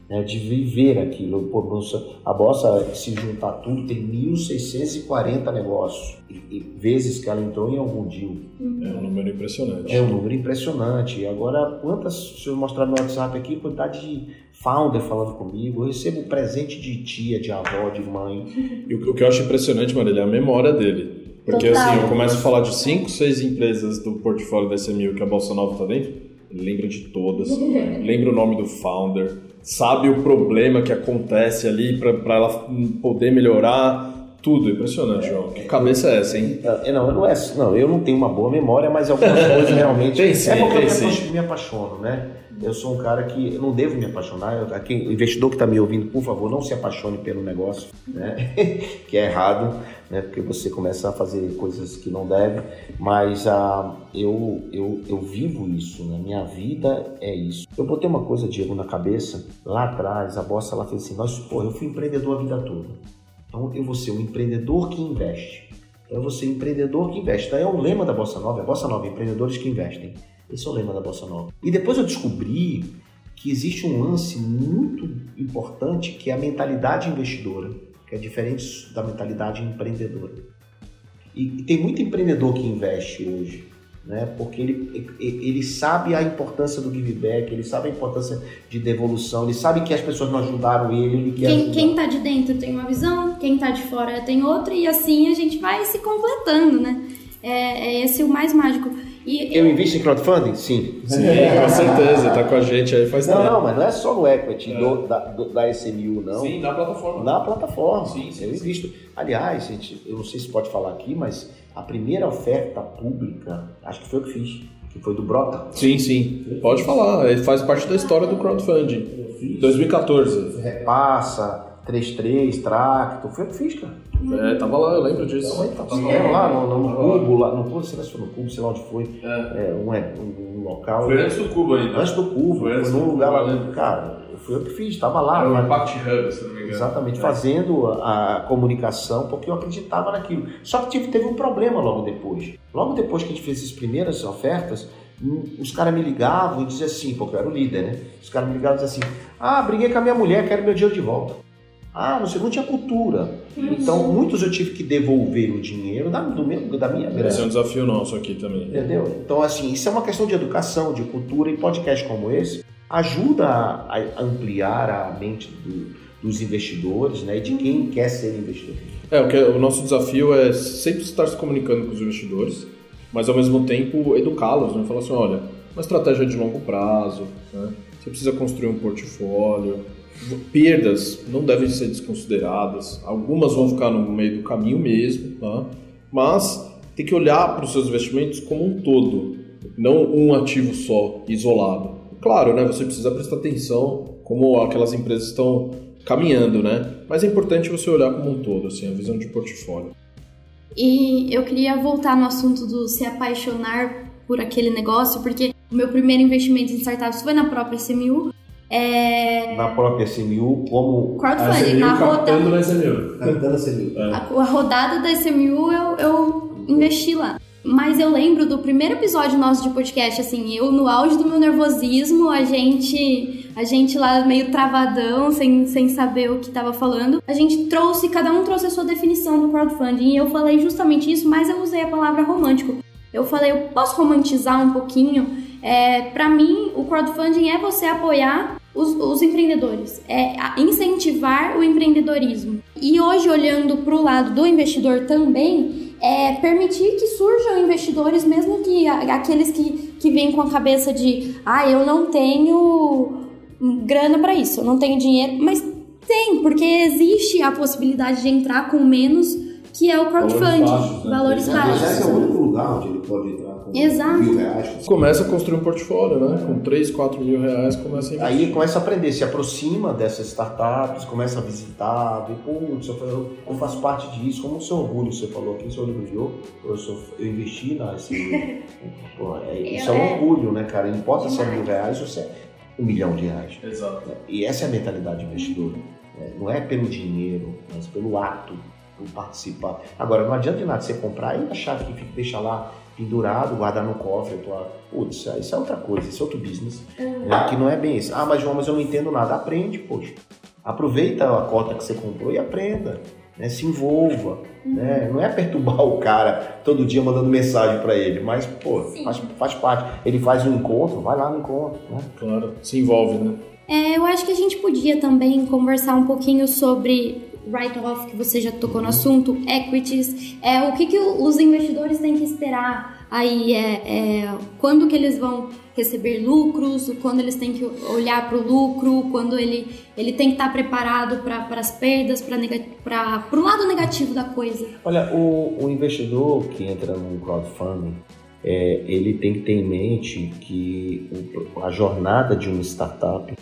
né? De viver aquilo. Pô, a Bossa, se juntar tudo, tem mil seiscentos e quarenta negócios, e, e vezes que ela entrou em algum deal. É um número impressionante. É um número impressionante. E agora, quantas, se eu mostrar no WhatsApp aqui, quantidade de founder falando comigo, eu recebo presente de tia, de avó, de mãe. E o que eu acho impressionante, Marília, é a memória dele. Porque Total. Assim, eu começo a falar de cinco, seis empresas do portfólio da S M U que a Bolsa Nova está dentro, lembra de todas, lembra o nome do founder, sabe o problema que acontece ali para ela poder melhorar, tudo. Impressionante, João. Que cabeça é essa, hein? Não, não, é, não eu não tenho uma boa memória, mas algumas coisas realmente... tem sim, é porque tem eu sim. me apaixono, né? Eu sou um cara que eu não devo me apaixonar. O investidor que está me ouvindo, por favor, não se apaixone pelo negócio, né? Que é errado, né? Porque você começa a fazer coisas que não deve. Mas ah, eu, eu, eu vivo isso, né? Minha vida é isso. Eu botei uma coisa, Diego, na cabeça. Lá atrás, a Bossa ela fez assim, nós, porra, eu fui empreendedor a vida toda. Então eu vou ser um empreendedor que investe. Então eu vou ser um empreendedor que investe. Daí é o lema da Bossa Nova, a Bossa Nova, empreendedores que investem. Esse é o lema da Bossa Nova. E depois eu descobri que existe um lance muito importante que é a mentalidade investidora, que é diferente da mentalidade empreendedora. E, e tem muito empreendedor que investe hoje, né? Porque ele, ele sabe a importância do give back, ele sabe a importância de devolução, ele sabe que as pessoas não ajudaram ele. ele quer quem, quem tá de dentro tem uma visão, quem tá de fora tem outra, e assim a gente vai se completando, né? É, é esse o mais mágico. E, eu invisto em crowdfunding? Sim. Sim, é, com certeza. Tá com a gente aí faz tempo. Não, não, mas não é só no equity é. do, da, do, da S M U, não. Sim, na plataforma. Na plataforma. Sim, sim. Eu invisto. Sim. Aliás, gente, eu não sei se pode falar aqui, mas a primeira oferta pública, acho que foi o que fiz, que foi do Brota. Sim, sim. Pode falar. Ele faz parte da história do crowdfunding. dois mil e quatorze. Repassa, três três, Tracto, foi o que fiz, cara. É, tava lá, eu lembro disso. Então, tá, tá, é, lá no, no, no Cubo, lá, não sei se foi no Cubo, sei lá onde foi, é. É, um, um, um local... Foi antes do Cubo ainda. Antes do Cubo, foi, antes foi num do lugar Cuba, lá, cara, foi eu que fiz, tava lá. Era o Impact Hub, se não me engano. Exatamente, é. Fazendo a, a comunicação, porque eu acreditava naquilo. Só que tive, teve um problema logo depois. Logo depois que a gente fez as primeiras ofertas, os caras me ligavam e diziam assim, porque eu era o líder, né? Os caras me ligavam e diziam assim, ah, briguei com a minha mulher, quero meu dinheiro de volta. Ah, não sei, não tinha cultura. Isso. Então, muitos eu tive que devolver o dinheiro da, do meu, da minha grana. Esse é um desafio nosso aqui também. Entendeu? Então, assim, isso é uma questão de educação, de cultura, e podcast como esse ajuda a, a ampliar a mente do, dos investidores, né, e de quem quer ser investidor. É, o, que, o nosso desafio é sempre estar se comunicando com os investidores, mas, ao mesmo tempo, educá-los, né? Falar assim, olha, uma estratégia de longo prazo, né? Você precisa construir um portfólio, perdas não devem ser desconsideradas, algumas vão ficar no meio do caminho mesmo, tá? Mas tem que olhar para os seus investimentos como um todo, não um ativo só, isolado. Claro, né, você precisa prestar atenção como aquelas empresas estão caminhando, né? Mas é importante você olhar como um todo, assim, a visão de portfólio. E eu queria voltar no assunto do se apaixonar por aquele negócio, porque o meu primeiro investimento em startups foi na própria S M U, É... na própria S M U, como crowdfunding, a rodada da S M U. A, a rodada da S M U eu, eu investi lá. Mas eu lembro do primeiro episódio nosso de podcast, assim, eu no auge do meu nervosismo, a gente, a gente lá meio travadão, sem, sem saber o que tava falando. A gente trouxe, cada um trouxe a sua definição do crowdfunding, e eu falei justamente isso, mas eu usei a palavra romântico. Eu falei, eu posso romantizar um pouquinho? É, pra mim, o crowdfunding é você apoiar os, os empreendedores, é incentivar o empreendedorismo. E hoje, olhando pro lado do investidor também, é, permitir que surjam investidores, mesmo que aqueles que, que vêm com a cabeça de ah, eu não tenho grana para isso, eu não tenho dinheiro, mas tem, porque existe a possibilidade de entrar com menos, que é o crowdfunding, valores baixos. Né? Valores baixos. Mas esse é o único lugar onde ele pode entrar com Exato. mil reais. Começa a construir um portfólio, né? Com três, quatro mil reais, começa a investir. Aí começa a aprender, se aproxima dessas startups, começa a visitar, vê, putz, eu, eu faço parte disso, como o seu orgulho, você falou aqui, seu orgulho, eu, sou, eu investi na... Esse, pô, é, isso é um orgulho, né, cara? Não importa se é mil reais ou se é um milhão de reais. Exato. E essa é a mentalidade do investidor. Né? Não é pelo dinheiro, mas pelo ato. Participar. Agora, não adianta de nada você comprar e achar que fica, deixa lá pendurado, guardar no cofre. Tua... Putz, isso é outra coisa, isso é outro business. Uhum. Né? Que não é bem isso. Ah, mas João, mas eu não entendo nada. Aprende, poxa. Aproveita a cota que você comprou e aprenda. Né? Se envolva. Uhum. Né? Não é perturbar o cara todo dia mandando mensagem pra ele, mas, pô, faz, faz parte. Ele faz um encontro, vai lá no encontro. Né? Claro, se envolve, né? É, eu acho que a gente podia também conversar um pouquinho sobre write-off, que você já tocou no assunto, equities, é, o que, que os investidores têm que esperar aí, é, é, quando que eles vão receber lucros, quando eles têm que olhar para o lucro, quando ele, ele tem que estar preparado para as perdas, para nega, o lado negativo da coisa. Olha, o, o investidor que entra no crowdfunding, é, ele tem que ter em mente que a jornada de uma startup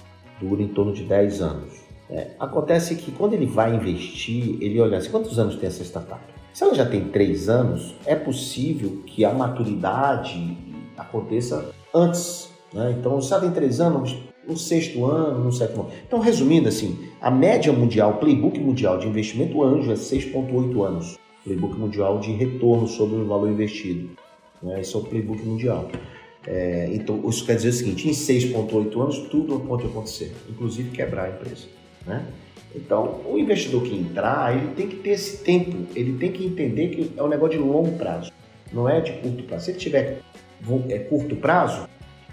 dura em torno de dez anos. É, acontece que quando ele vai investir, ele olha assim, quantos anos tem essa startup? Se ela já tem três anos, é possível que a maturidade aconteça antes, né? Então, se ela tem três anos, no sexto ano, no sétimo ano. Então, resumindo assim, a média mundial, o playbook mundial de investimento anjo é seis vírgula oito anos. Playbook mundial de retorno sobre o valor investido. Né? Esse é o playbook mundial. É, então, isso quer dizer o seguinte, em seis vírgula oito anos, tudo pode acontecer, inclusive quebrar a empresa. Né? Então, o investidor que entrar, ele tem que ter esse tempo, ele tem que entender que é um negócio de longo prazo, não é de curto prazo. Se ele tiver é, curto prazo,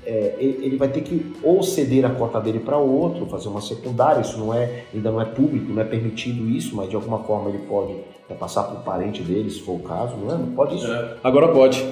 é, ele, ele vai ter que ou ceder a cota dele para outro, fazer uma secundária, isso não é, ainda não é público, não é permitido isso, mas de alguma forma ele pode é, passar para o parente dele, se for o caso, não é? Não pode isso. É, agora pode,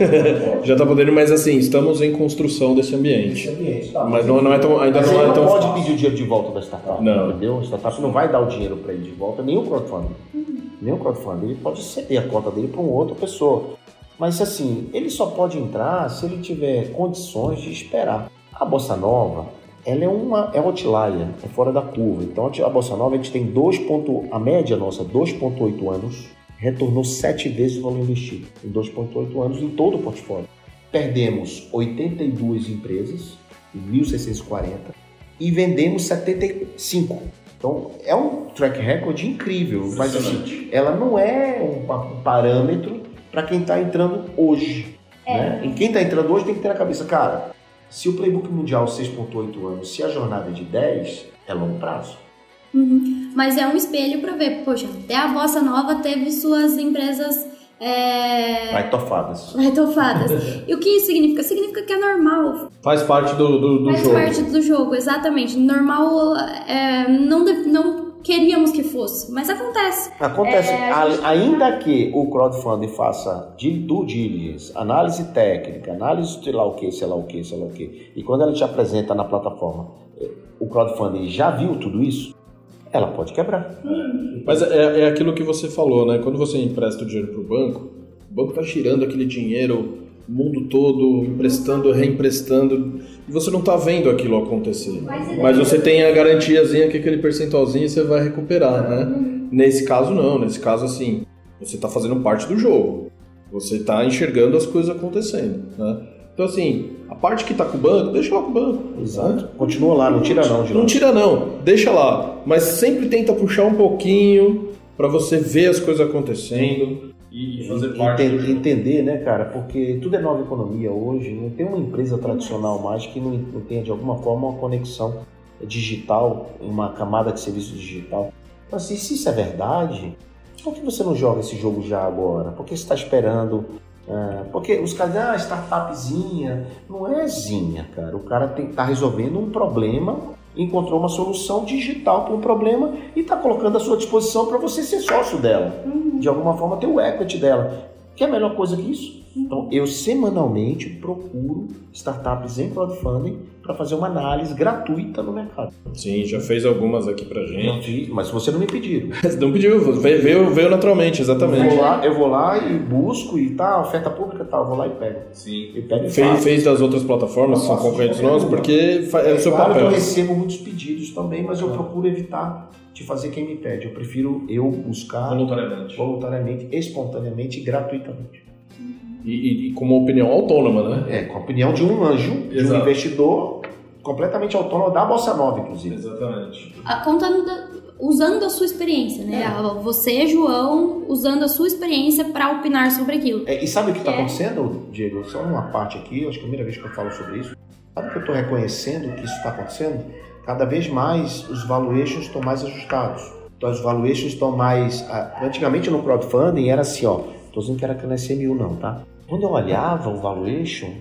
já está podendo, mas assim, estamos em construção desse ambiente. Esse ambiente tá, mas não, não é tão, ainda mas não, não é tão... Não pode pedir o dinheiro de volta da startup, não. Entendeu? A startup não vai dar o dinheiro para ele de volta, nem o crowdfunding. Uhum. Nem o crowdfunding, ele pode ceder a cota dele para uma outra pessoa. Mas assim, ele só pode entrar se ele tiver condições de esperar. A Bossa Nova, ela é uma é outlier, é fora da curva. Então a Bossa Nova, a gente tem dois ponto, a média nossa, dois vírgula oito anos, retornou sete vezes o valor investido, em dois vírgula oito anos em todo o portfólio. Perdemos oitenta e duas empresas, em mil seiscentos e quarenta, e vendemos setenta e cinco. Então é um track record incrível, mas assim, ela não é um parâmetro para quem está entrando hoje. É. Né? E quem está entrando hoje tem que ter na cabeça, cara, se o playbook mundial seis vírgula oito anos, se a jornada é de dez, é longo prazo. Uhum. Mas é um espelho para ver, poxa, até a Bossa Nova teve suas empresas... É... Raitofadas. Raitofadas. E o que isso significa? Significa que é normal. Faz parte do, do, do Faz jogo. Faz parte do jogo, exatamente. Normal, é, não... não... queríamos que fosse, mas acontece. Acontece, é, a, gente... ainda que o crowdfunding faça due diligence, análise técnica, análise sei lá o que, sei lá o que, sei lá o que, e quando ela te apresenta na plataforma, o crowdfunding já viu tudo isso, ela pode quebrar. Hum. Mas é, é aquilo que você falou, né? Quando você empresta o dinheiro para o banco, o banco está girando aquele dinheiro o mundo todo, emprestando, reemprestando, e você não está vendo aquilo acontecer. Mas você tem a garantiazinha que aquele percentualzinho você vai recuperar, né? Nesse caso não, nesse caso assim, você está fazendo parte do jogo, você está enxergando as coisas acontecendo, né? Então assim, a parte que está com o banco, deixa lá com o banco. Exato. Né? Continua lá, não tira não. De não lá. tira não, deixa lá, mas sempre tenta puxar um pouquinho para você ver as coisas acontecendo. E fazer parte Enten, entender, né, cara? Porque tudo é nova economia hoje, não tem uma empresa tradicional mais que não, não tenha de alguma forma uma conexão digital, uma camada de serviço digital. Então, assim, se isso é verdade, por que você não joga esse jogo já agora? Por que você está esperando? Ah, porque os caras dizem, ah, startupzinha, não é zinha, cara. O cara está resolvendo um problema, encontrou uma solução digital para um problema e está colocando à sua disposição para você ser sócio dela. Uhum. De alguma forma, ter o equity dela. Quer melhor coisa que isso? Então, eu semanalmente procuro startups em crowdfunding para fazer uma análise gratuita no mercado. Sim, já fez algumas aqui pra gente. Mas você não me pediu. Não pediu, veio, veio naturalmente, exatamente. Eu vou, lá, eu vou lá e busco e tá, oferta pública, tá, eu vou lá e pego. Sim. E pego e fez, fez das outras plataformas, são concorrentes nossos, porque é o seu claro, papel. Eu recebo muitos pedidos também, mas eu procuro evitar de fazer quem me pede. Eu prefiro eu buscar voluntariamente, voluntariamente espontaneamente e gratuitamente. E, e, e com uma opinião autônoma, né? É, com a opinião de um anjo, de um investidor completamente autônomo da Bossa Nova, inclusive. Exatamente. A, contando da, usando a sua experiência, né? É. Você, João, usando a sua experiência para opinar sobre aquilo. É, e sabe o que está é. acontecendo, Diego? Só uma parte aqui, acho que é a primeira vez que eu falo sobre isso. Sabe o que eu estou reconhecendo que isso está acontecendo? Cada vez mais os valuations estão mais ajustados. Então, os valuations estão mais... Antigamente, no crowdfunding, era assim, ó... Estou dizendo que era aquela S M U, não, tá? Quando eu olhava o valuation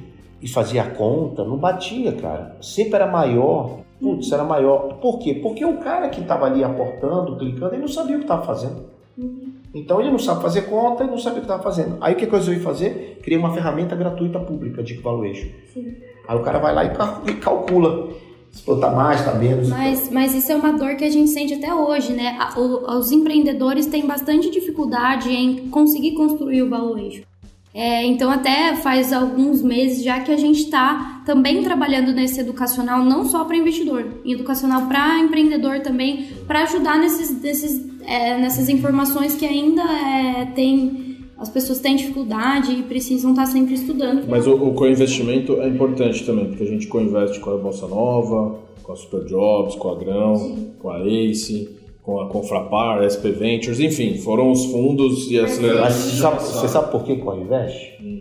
e fazia a conta, não batia, cara. Sempre era maior. Putz, era maior. Por quê? Porque o cara que estava ali aportando, clicando, ele não sabia o que estava fazendo. Então, ele não sabe fazer conta e não sabia o que estava fazendo. Aí, o que eu resolvi fazer? Criei uma ferramenta gratuita pública de valuation. Sim. Aí, o cara vai lá e calcula. Está mais, está menos. Mas, mas isso é uma dor que a gente sente até hoje, né? Os empreendedores têm bastante dificuldade em conseguir construir o valuation. É, então, até faz alguns meses já que a gente está também trabalhando nesse educacional, não só para investidor, educacional para empreendedor também, para ajudar nesses, nesses, é, nessas informações que ainda é, tem... As pessoas têm dificuldade e precisam estar sempre estudando. Mas o, o co-investimento é importante também, porque a gente co-investe com a Bossa Nova, com a Superjobs, com a Grão, Sim. com a Ace, com a Confrapar, S P Ventures, enfim, foram os fundos e aceleradoras. Você sabe por que co-investe? Hum.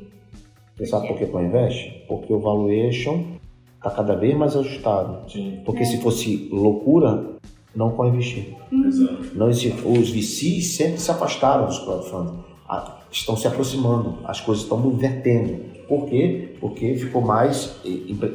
Você sabe por que co-investe? Porque o valuation está cada vez mais ajustado. Sim. Porque é. se fosse loucura... não co-investir. Uhum. Não, os V Cs sempre se afastaram dos crowdfunding. Estão se aproximando, as coisas estão invertendo. Por quê? Porque ficou mais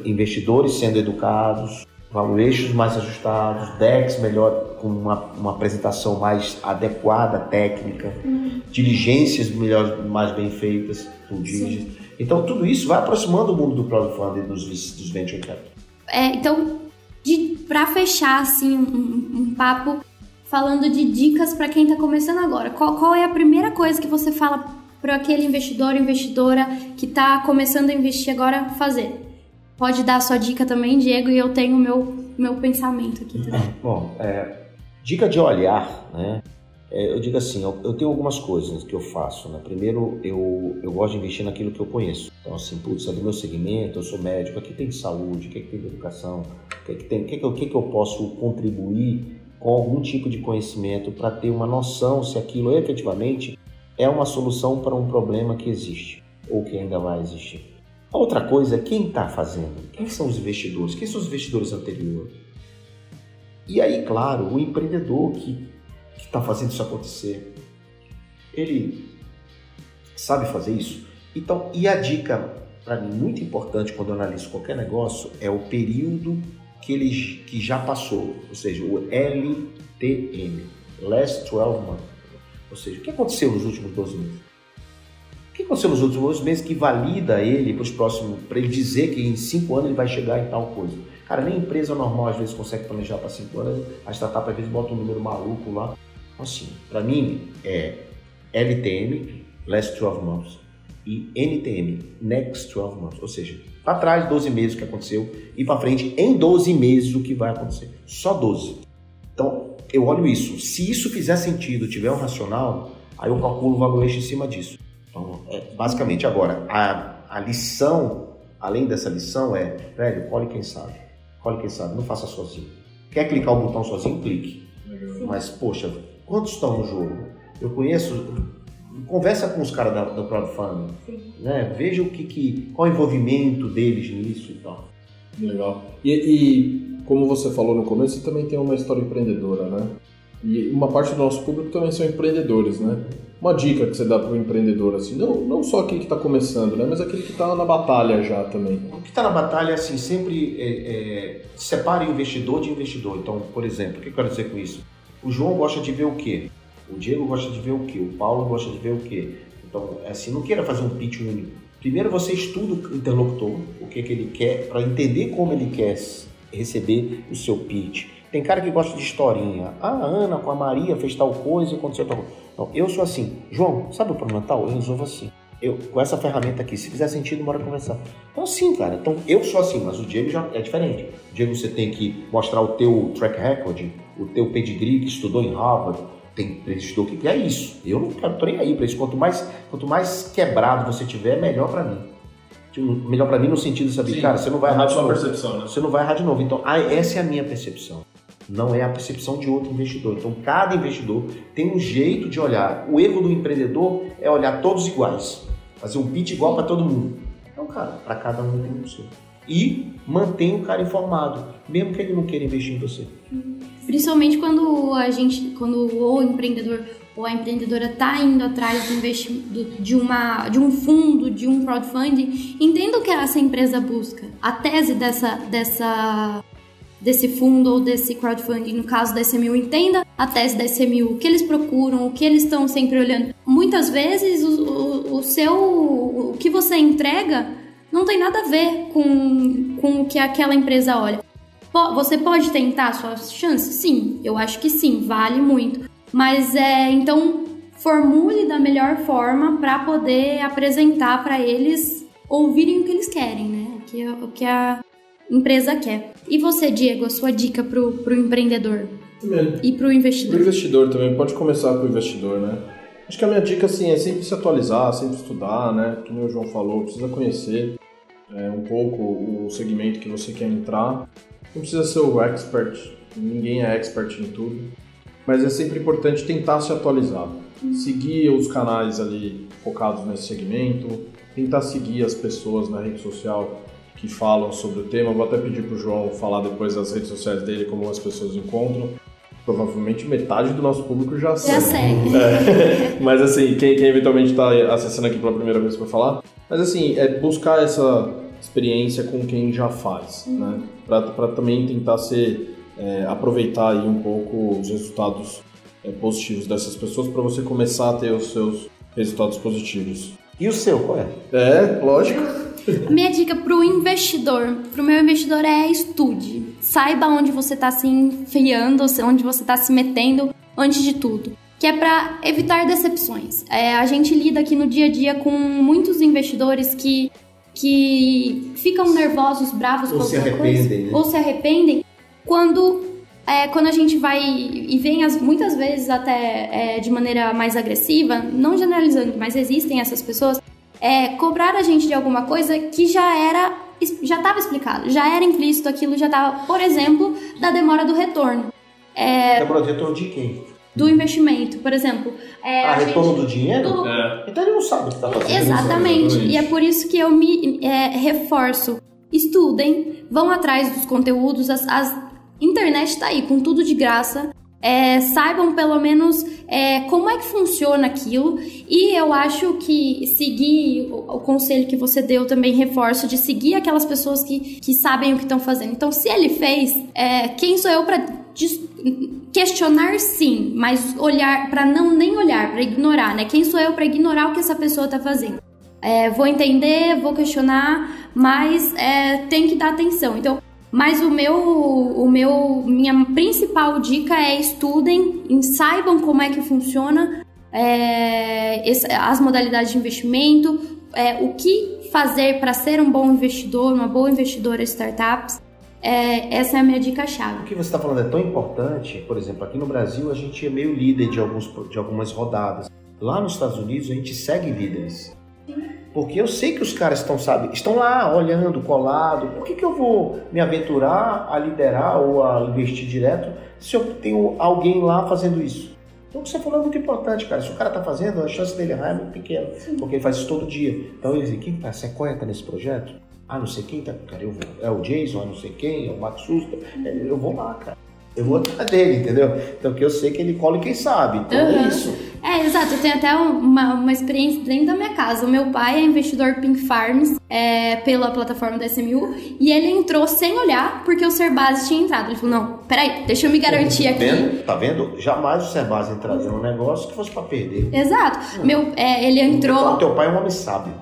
investidores sendo educados, valuations mais ajustados, decks melhor, com uma, uma apresentação mais adequada, técnica, uhum. diligências melhor, mais bem feitas, tudo isso. Então tudo isso vai aproximando o mundo do crowdfunding dos, dos venture capital. É, então... Para fechar assim, um, um papo, falando de dicas para quem está começando agora, qual, qual é a primeira coisa que você fala para aquele investidor ou investidora que está começando a investir agora fazer? Pode dar a sua dica também, Diego, e eu tenho o meu, meu pensamento aqui também. Bom, é, dica de olhar, né? É, eu digo assim, eu, eu tenho algumas coisas que eu faço, né? Primeiro, eu, eu gosto de investir naquilo que eu conheço. Então, assim, putz, ali meu segmento, eu sou médico, aqui tem saúde, aqui tem educação, o que, que, que, que eu posso contribuir com algum tipo de conhecimento para ter uma noção se aquilo efetivamente é uma solução para um problema que existe ou que ainda vai existir. Outra coisa, quem está fazendo? Quem são os investidores? Quem são os investidores anteriores? E aí, claro, o empreendedor que está fazendo isso acontecer, ele sabe fazer isso? Então, e a dica, para mim, muito importante quando eu analiso qualquer negócio, é o período que ele que já passou, ou seja, o L T M, Last twelve months, ou seja, o que aconteceu nos últimos doze meses? O que aconteceu nos últimos doze meses que valida ele para os próximos, para ele dizer que em cinco anos ele vai chegar em tal coisa? Cara, nem empresa normal às vezes consegue planejar para cinco anos, a startup às vezes bota um número maluco lá. Assim, para mim é L T M, Last twelve months, e N T M, Next twelve months, ou seja, para trás doze meses o que aconteceu e para frente em doze meses o que vai acontecer, só doze. Então eu olho isso, se isso fizer sentido, tiver um racional, aí eu calculo o valuation em cima disso. Então, é, basicamente agora, a, a lição, além dessa lição é, velho, colhe quem sabe, colhe quem sabe, não faça sozinho. Quer clicar o botão sozinho? Clique. Legal. Mas poxa, quantos estão no jogo? Eu conheço... Conversa com os caras da, do crowdfunding, né? Veja o que, que, qual é o envolvimento deles nisso e tal. Legal. E, e como você falou no começo, você também tem uma história empreendedora, né? E uma parte do nosso público também são empreendedores, né? Uma dica que você dá para o empreendedor, assim, não, não só aquele que está começando, né? Mas aquele que está na batalha já também. O que está na batalha, assim, sempre é, é, separe investidor de investidor. Então, por exemplo, o que eu quero dizer com isso? O João gosta de ver o quê? O Diego gosta de ver o quê? O Paulo gosta de ver o quê? O Então, assim, não queira fazer um pitch único. Primeiro você estuda o interlocutor, o que, que ele quer, para entender como ele quer receber o seu pitch. Tem cara que gosta de historinha. Ah, a Ana com a Maria fez tal coisa e aconteceu tal coisa. Não, eu sou assim. João, sabe o problema tal? Eu resolvo assim. Eu, com essa ferramenta aqui, se fizer sentido, bora conversar. Então, sim, cara. Então, eu sou assim, mas o Diego já é diferente. O Diego, você tem que mostrar o teu track record, o teu pedigree que estudou em Harvard, tem estudou que é isso. Eu não quero, tô nem aí pra isso. Quanto mais, quanto mais quebrado você tiver, melhor pra mim. Melhor pra mim no sentido de saber, sim, cara, você não vai errar de novo. Percepção, né? Você não vai errar de novo. Então, ah, essa é a minha percepção. Não é a percepção de outro investidor. Então, cada investidor tem um jeito de olhar. O erro do empreendedor é olhar todos iguais. Fazer um pitch igual para todo mundo. Então, cara, para cada um tem um seu. E mantém o cara informado, mesmo que ele não queira investir em você. Principalmente quando a gente, quando o empreendedor ou a empreendedora está indo atrás do investimento, de, uma, de um fundo, de um crowdfunding, entenda o que essa empresa busca. A tese dessa... dessa... desse fundo ou desse crowdfunding, no caso da S M U, entenda a tese da S M U, o que eles procuram, o que eles estão sempre olhando. Muitas vezes o, o, o seu, o que você entrega não tem nada a ver com, com o que aquela empresa olha. Você pode tentar a sua chance? Sim, eu acho que sim, vale muito. Mas é, então formule da melhor forma para poder apresentar para eles ouvirem o que eles querem, né? O que, o que a empresa quer. E você, Diego, a sua dica pro, pro empreendedor também. E pro investidor? Pro investidor também, pode começar pro investidor, né? Acho que a minha dica, assim, é sempre se atualizar, sempre estudar, né? Como o João falou, precisa conhecer é, um pouco o segmento que você quer entrar. Não precisa ser o expert, ninguém é expert em tudo, mas é sempre importante tentar se atualizar. Seguir os canais ali focados nesse segmento, tentar seguir as pessoas na rede social que falam sobre o tema. Vou até pedir para o João falar depois das redes sociais dele, como as pessoas encontram. Provavelmente metade do nosso público já segue. Já segue. É. Mas assim, quem, quem eventualmente está acessando aqui pela primeira vez para falar, mas assim, é buscar essa experiência com quem já faz, uhum. né? Para também tentar ser, é, aproveitar aí um pouco os resultados é, positivos dessas pessoas, para você começar a ter os seus resultados positivos. E o seu, qual é? É, lógico. A minha dica pro investidor, pro meu investidor, é estude. Saiba onde você tá se enfiando, onde você tá se metendo antes de tudo. Que é pra evitar decepções. É, a gente lida aqui no dia a dia com muitos investidores que, que ficam nervosos, bravos com alguma coisa, né? Ou se arrependem. Quando, é, quando a gente vai e vem as, muitas vezes até é, de maneira mais agressiva, não generalizando, mas existem essas pessoas, É, cobrar a gente de alguma coisa que já era, já estava explicado, já era implícito aquilo, já estava, por exemplo, da demora do retorno. É, demora do retorno de quem? Do investimento, por exemplo. É, ah, a retorno gente, do dinheiro? Do... É. Então ele não sabe o que está fazendo. Exatamente, e é por isso que eu me é, reforço. Estudem, vão atrás dos conteúdos, as, as... internet está aí com tudo de graça. É, saibam pelo menos é, como é que funciona aquilo, e eu acho que seguir o, o conselho que você deu também, reforço, de seguir aquelas pessoas que, que sabem o que estão fazendo. Então, se ele fez, é, quem sou eu para dis- questionar, sim, mas olhar, para não nem olhar, para ignorar, né? Quem sou eu para ignorar o que essa pessoa está fazendo? É, vou entender, vou questionar, mas é, tem que dar atenção. Então, Mas o meu, o meu, minha principal dica é estudem, saibam como é que funciona é, as modalidades de investimento, é, o que fazer para ser um bom investidor, uma boa investidora de startups. É, essa é a minha dica-chave. O que você está falando é tão importante. Por exemplo, aqui no Brasil a gente é meio líder de, alguns, de algumas rodadas. Lá nos Estados Unidos a gente segue líderes. Porque eu sei que os caras estão, sabe, estão lá olhando, colado. Por que, que eu vou me aventurar a liderar ou a investir direto se eu tenho alguém lá fazendo isso? Então o que você falou é muito importante, cara. Se o cara está fazendo, a chance dele errar é muito pequena. Porque ele faz isso todo dia. Então ele diz, quem tá, você conhece nesse projeto? Ah, não sei quem tá, cara, eu vou. É o Jason, não sei quem, é o Max Susta. Eu vou lá, cara. Eu vou atrás dele, entendeu? Então que eu sei que ele cola e quem sabe. Então uhum. é isso. É, exato. Eu tenho até uma, uma experiência dentro da minha casa. O meu pai é investidor Pink Farms é, pela plataforma da S M U e ele entrou sem olhar porque o Cerbasi tinha entrado. Ele falou, não, peraí, deixa eu me garantir aqui. Vendo? Tá vendo? Jamais o Cerbasi entraria num negócio que fosse pra perder. Exato. Hum. Meu, é, ele entrou... O teu pai é um homem sábio.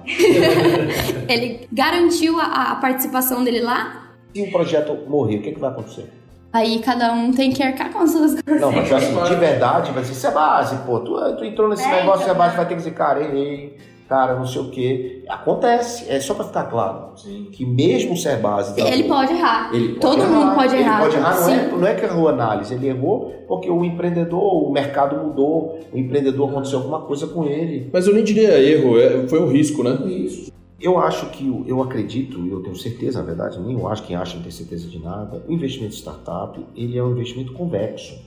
Ele garantiu a, a participação dele lá. E o projeto morrer, o que, que vai acontecer? Aí cada um tem que arcar com as suas coisas. Não, mas assim, de verdade, vai ser Cerbasi, pô, tu, tu entrou nesse é, negócio, então... Cerbasi vai ter que dizer, cara, errei, cara, não sei o quê. Acontece, é só pra ficar claro, sim, que mesmo o Cerbasi... Tá, ele pode errar, ele todo pode mundo errar, pode errar. Ele pode errar, não é, não é que errou a análise, ele errou porque o empreendedor, o mercado mudou, o empreendedor aconteceu alguma coisa com ele. Mas eu nem diria erro, foi um risco, né? Isso. Eu acho que, eu acredito, eu tenho certeza, na verdade, nem eu acho, quem acha não tem certeza de nada, o investimento de startup, ele é um investimento convexo,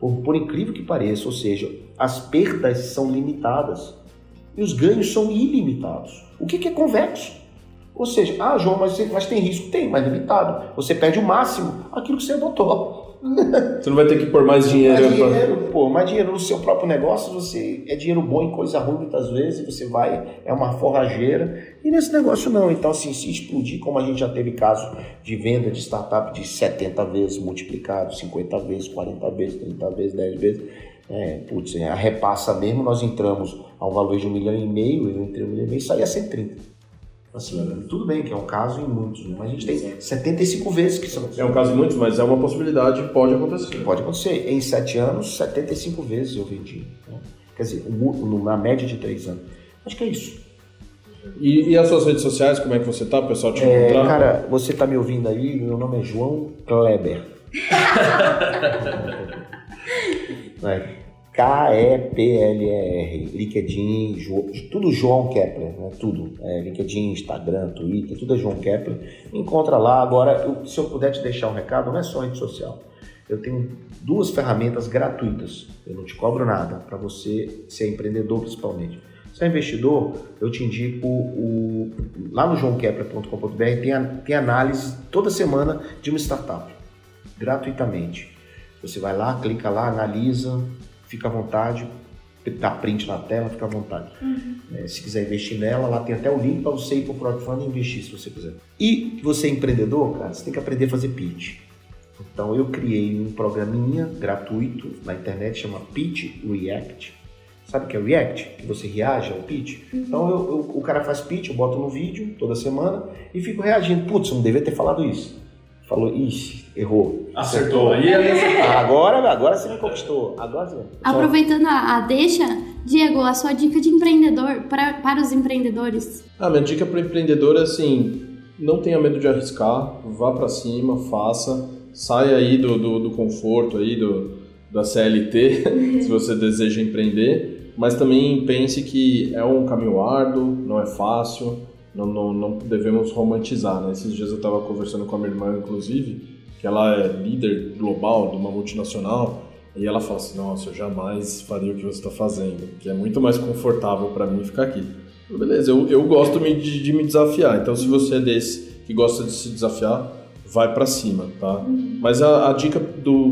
por, por incrível que pareça, ou seja, as perdas são limitadas e os ganhos são ilimitados. O que, que é convexo? Ou seja, ah, João, mas, mas tem risco? Tem, mas limitado. Você perde o máximo aquilo que você adotou. Você não vai ter que pôr mais dinheiro. Mais dinheiro, pra... pô, mais dinheiro no seu próprio negócio, você é dinheiro bom em coisa ruim muitas vezes, você vai, é uma forrageira. E nesse negócio não, então assim, se explodir, como a gente já teve caso de venda de startup de setenta vezes multiplicado, cinquenta vezes, quarenta vezes, trinta vezes, dez vezes, é, putz, a repassa mesmo, nós entramos ao valor de um milhão e meio, eu entrei um milhão e meio e saí a cento e trinta. Assim, tudo bem que é um caso em muitos, mas a gente tem setenta e cinco vezes que são. É um caso em muitos, mas é uma possibilidade que pode acontecer. Pode acontecer. Em sete anos, setenta e cinco vezes eu vendi. Né? Quer dizer, na média de três anos. Acho que é isso. E, e as suas redes sociais, como é que você tá, pessoal? Te é, encontrar? Cara, você tá me ouvindo aí, meu nome é João Kleber. É. K E P L E R, LinkedIn, jo... tudo João Kepler, né? Tudo, é, LinkedIn, Instagram, Twitter, tudo é João Kepler, me encontra lá. Agora, eu, se eu puder te deixar um recado, não é só rede social, eu tenho duas ferramentas gratuitas, eu não te cobro nada, para você ser empreendedor principalmente. Se é investidor, eu te indico o, lá no joão kepler ponto com ponto b r tem, a, tem análise toda semana de uma startup, gratuitamente, você vai lá, clica lá, analisa, fica à vontade, dá print na tela, fica à vontade. Uhum. É, se quiser investir nela, lá tem até o link para você ir para o crowdfunding e investir, se você quiser. E você é empreendedor, cara, você tem que aprender a fazer pitch. Então eu criei um programinha gratuito na internet, chama Pitch React. Sabe o que é React? Que você reage ao pitch. Uhum. Então eu, eu, o cara faz pitch, eu boto no vídeo toda semana e fico reagindo. Putz, eu não devia ter falado isso. Falou, ixi, errou. Acertou. Acertou. Agora, agora você me conquistou. Agora você... Aproveitando a, a deixa, Diego, a sua dica de empreendedor pra, para os empreendedores. Ah, minha dica para o empreendedor é assim, não tenha medo de arriscar, vá para cima, faça, saia aí do, do, do conforto, aí do, da C L T, se você deseja empreender, mas também pense que é um caminho árduo, não é fácil. Não, não, não devemos romantizar, né? Esses dias eu estava conversando com a minha irmã, inclusive, que ela é líder global de uma multinacional, e ela fala assim, nossa, eu jamais faria o que você está fazendo, que é muito mais confortável para mim ficar aqui. Beleza, eu, eu gosto de, de me desafiar, então se você é desse que gosta de se desafiar, vai para cima, tá? Mas a, a dica do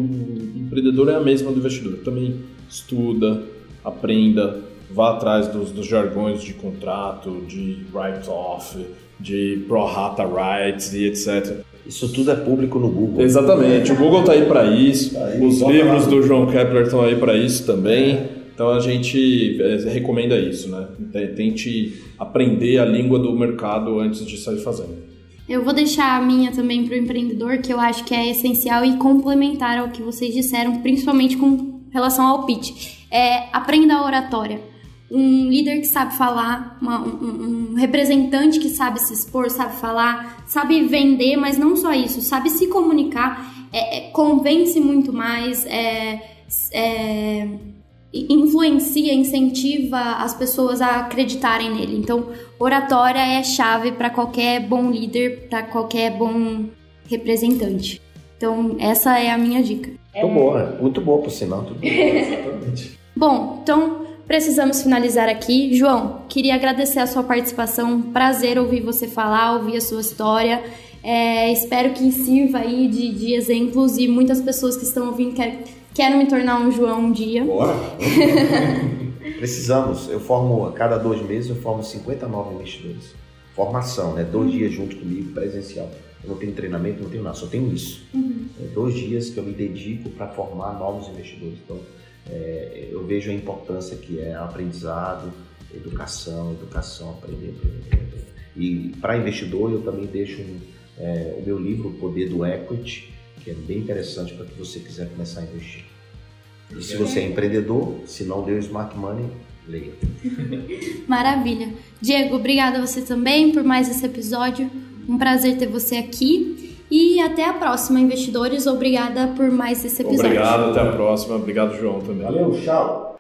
empreendedor é a mesma do investidor, também estuda, aprenda, vá atrás dos, dos jargões de contrato, de write-off, de pro-rata rights e etcétera. Isso tudo é público no Google. Exatamente, o Google está aí para isso, tá aí, os livros do João Kepler estão aí para isso também, é. Então a gente recomenda isso, né? Tente aprender a língua do mercado antes de sair fazendo. Eu vou deixar a minha também para o empreendedor, que eu acho que é essencial e complementar ao que vocês disseram, principalmente com relação ao pitch. É, aprenda a oratória. Um líder que sabe falar, uma, um, um representante que sabe se expor, sabe falar, sabe vender, mas não só isso, sabe se comunicar, é, é, convence muito mais, é, é, influencia, incentiva as pessoas a acreditarem nele. Então, oratória é chave para qualquer bom líder, para qualquer bom representante. Então, essa é a minha dica. Muito boa, muito boa por sinal. Tudo bom, exatamente. Bom, então... Precisamos finalizar aqui. João, queria agradecer a sua participação, um prazer ouvir você falar, ouvir a sua história. É, espero que sirva aí de, de exemplos e muitas pessoas que estão ouvindo quer, querem me tornar um João um dia. Bora! Precisamos, eu formo, a cada dois meses, eu formo cinquenta novos investidores. Formação, né? Dois uhum. dias junto comigo, presencial. Eu não tenho treinamento, não tenho nada, só tenho isso. Uhum. É dois dias que eu me dedico para formar novos investidores. Então, é, eu vejo a importância que é aprendizado, educação, educação, aprender, aprender, aprender. E para investidor, eu também deixo é, o meu livro, O Poder do Equity, que é bem interessante para que você quiser começar a investir. E se você é empreendedor, se não deu Smart Money, leia. Maravilha. Diego, obrigada a você também por mais esse episódio. Um prazer ter você aqui. E até a próxima, investidores. Obrigada por mais esse episódio. Obrigado, até a próxima. Obrigado, João, também. Valeu, tchau.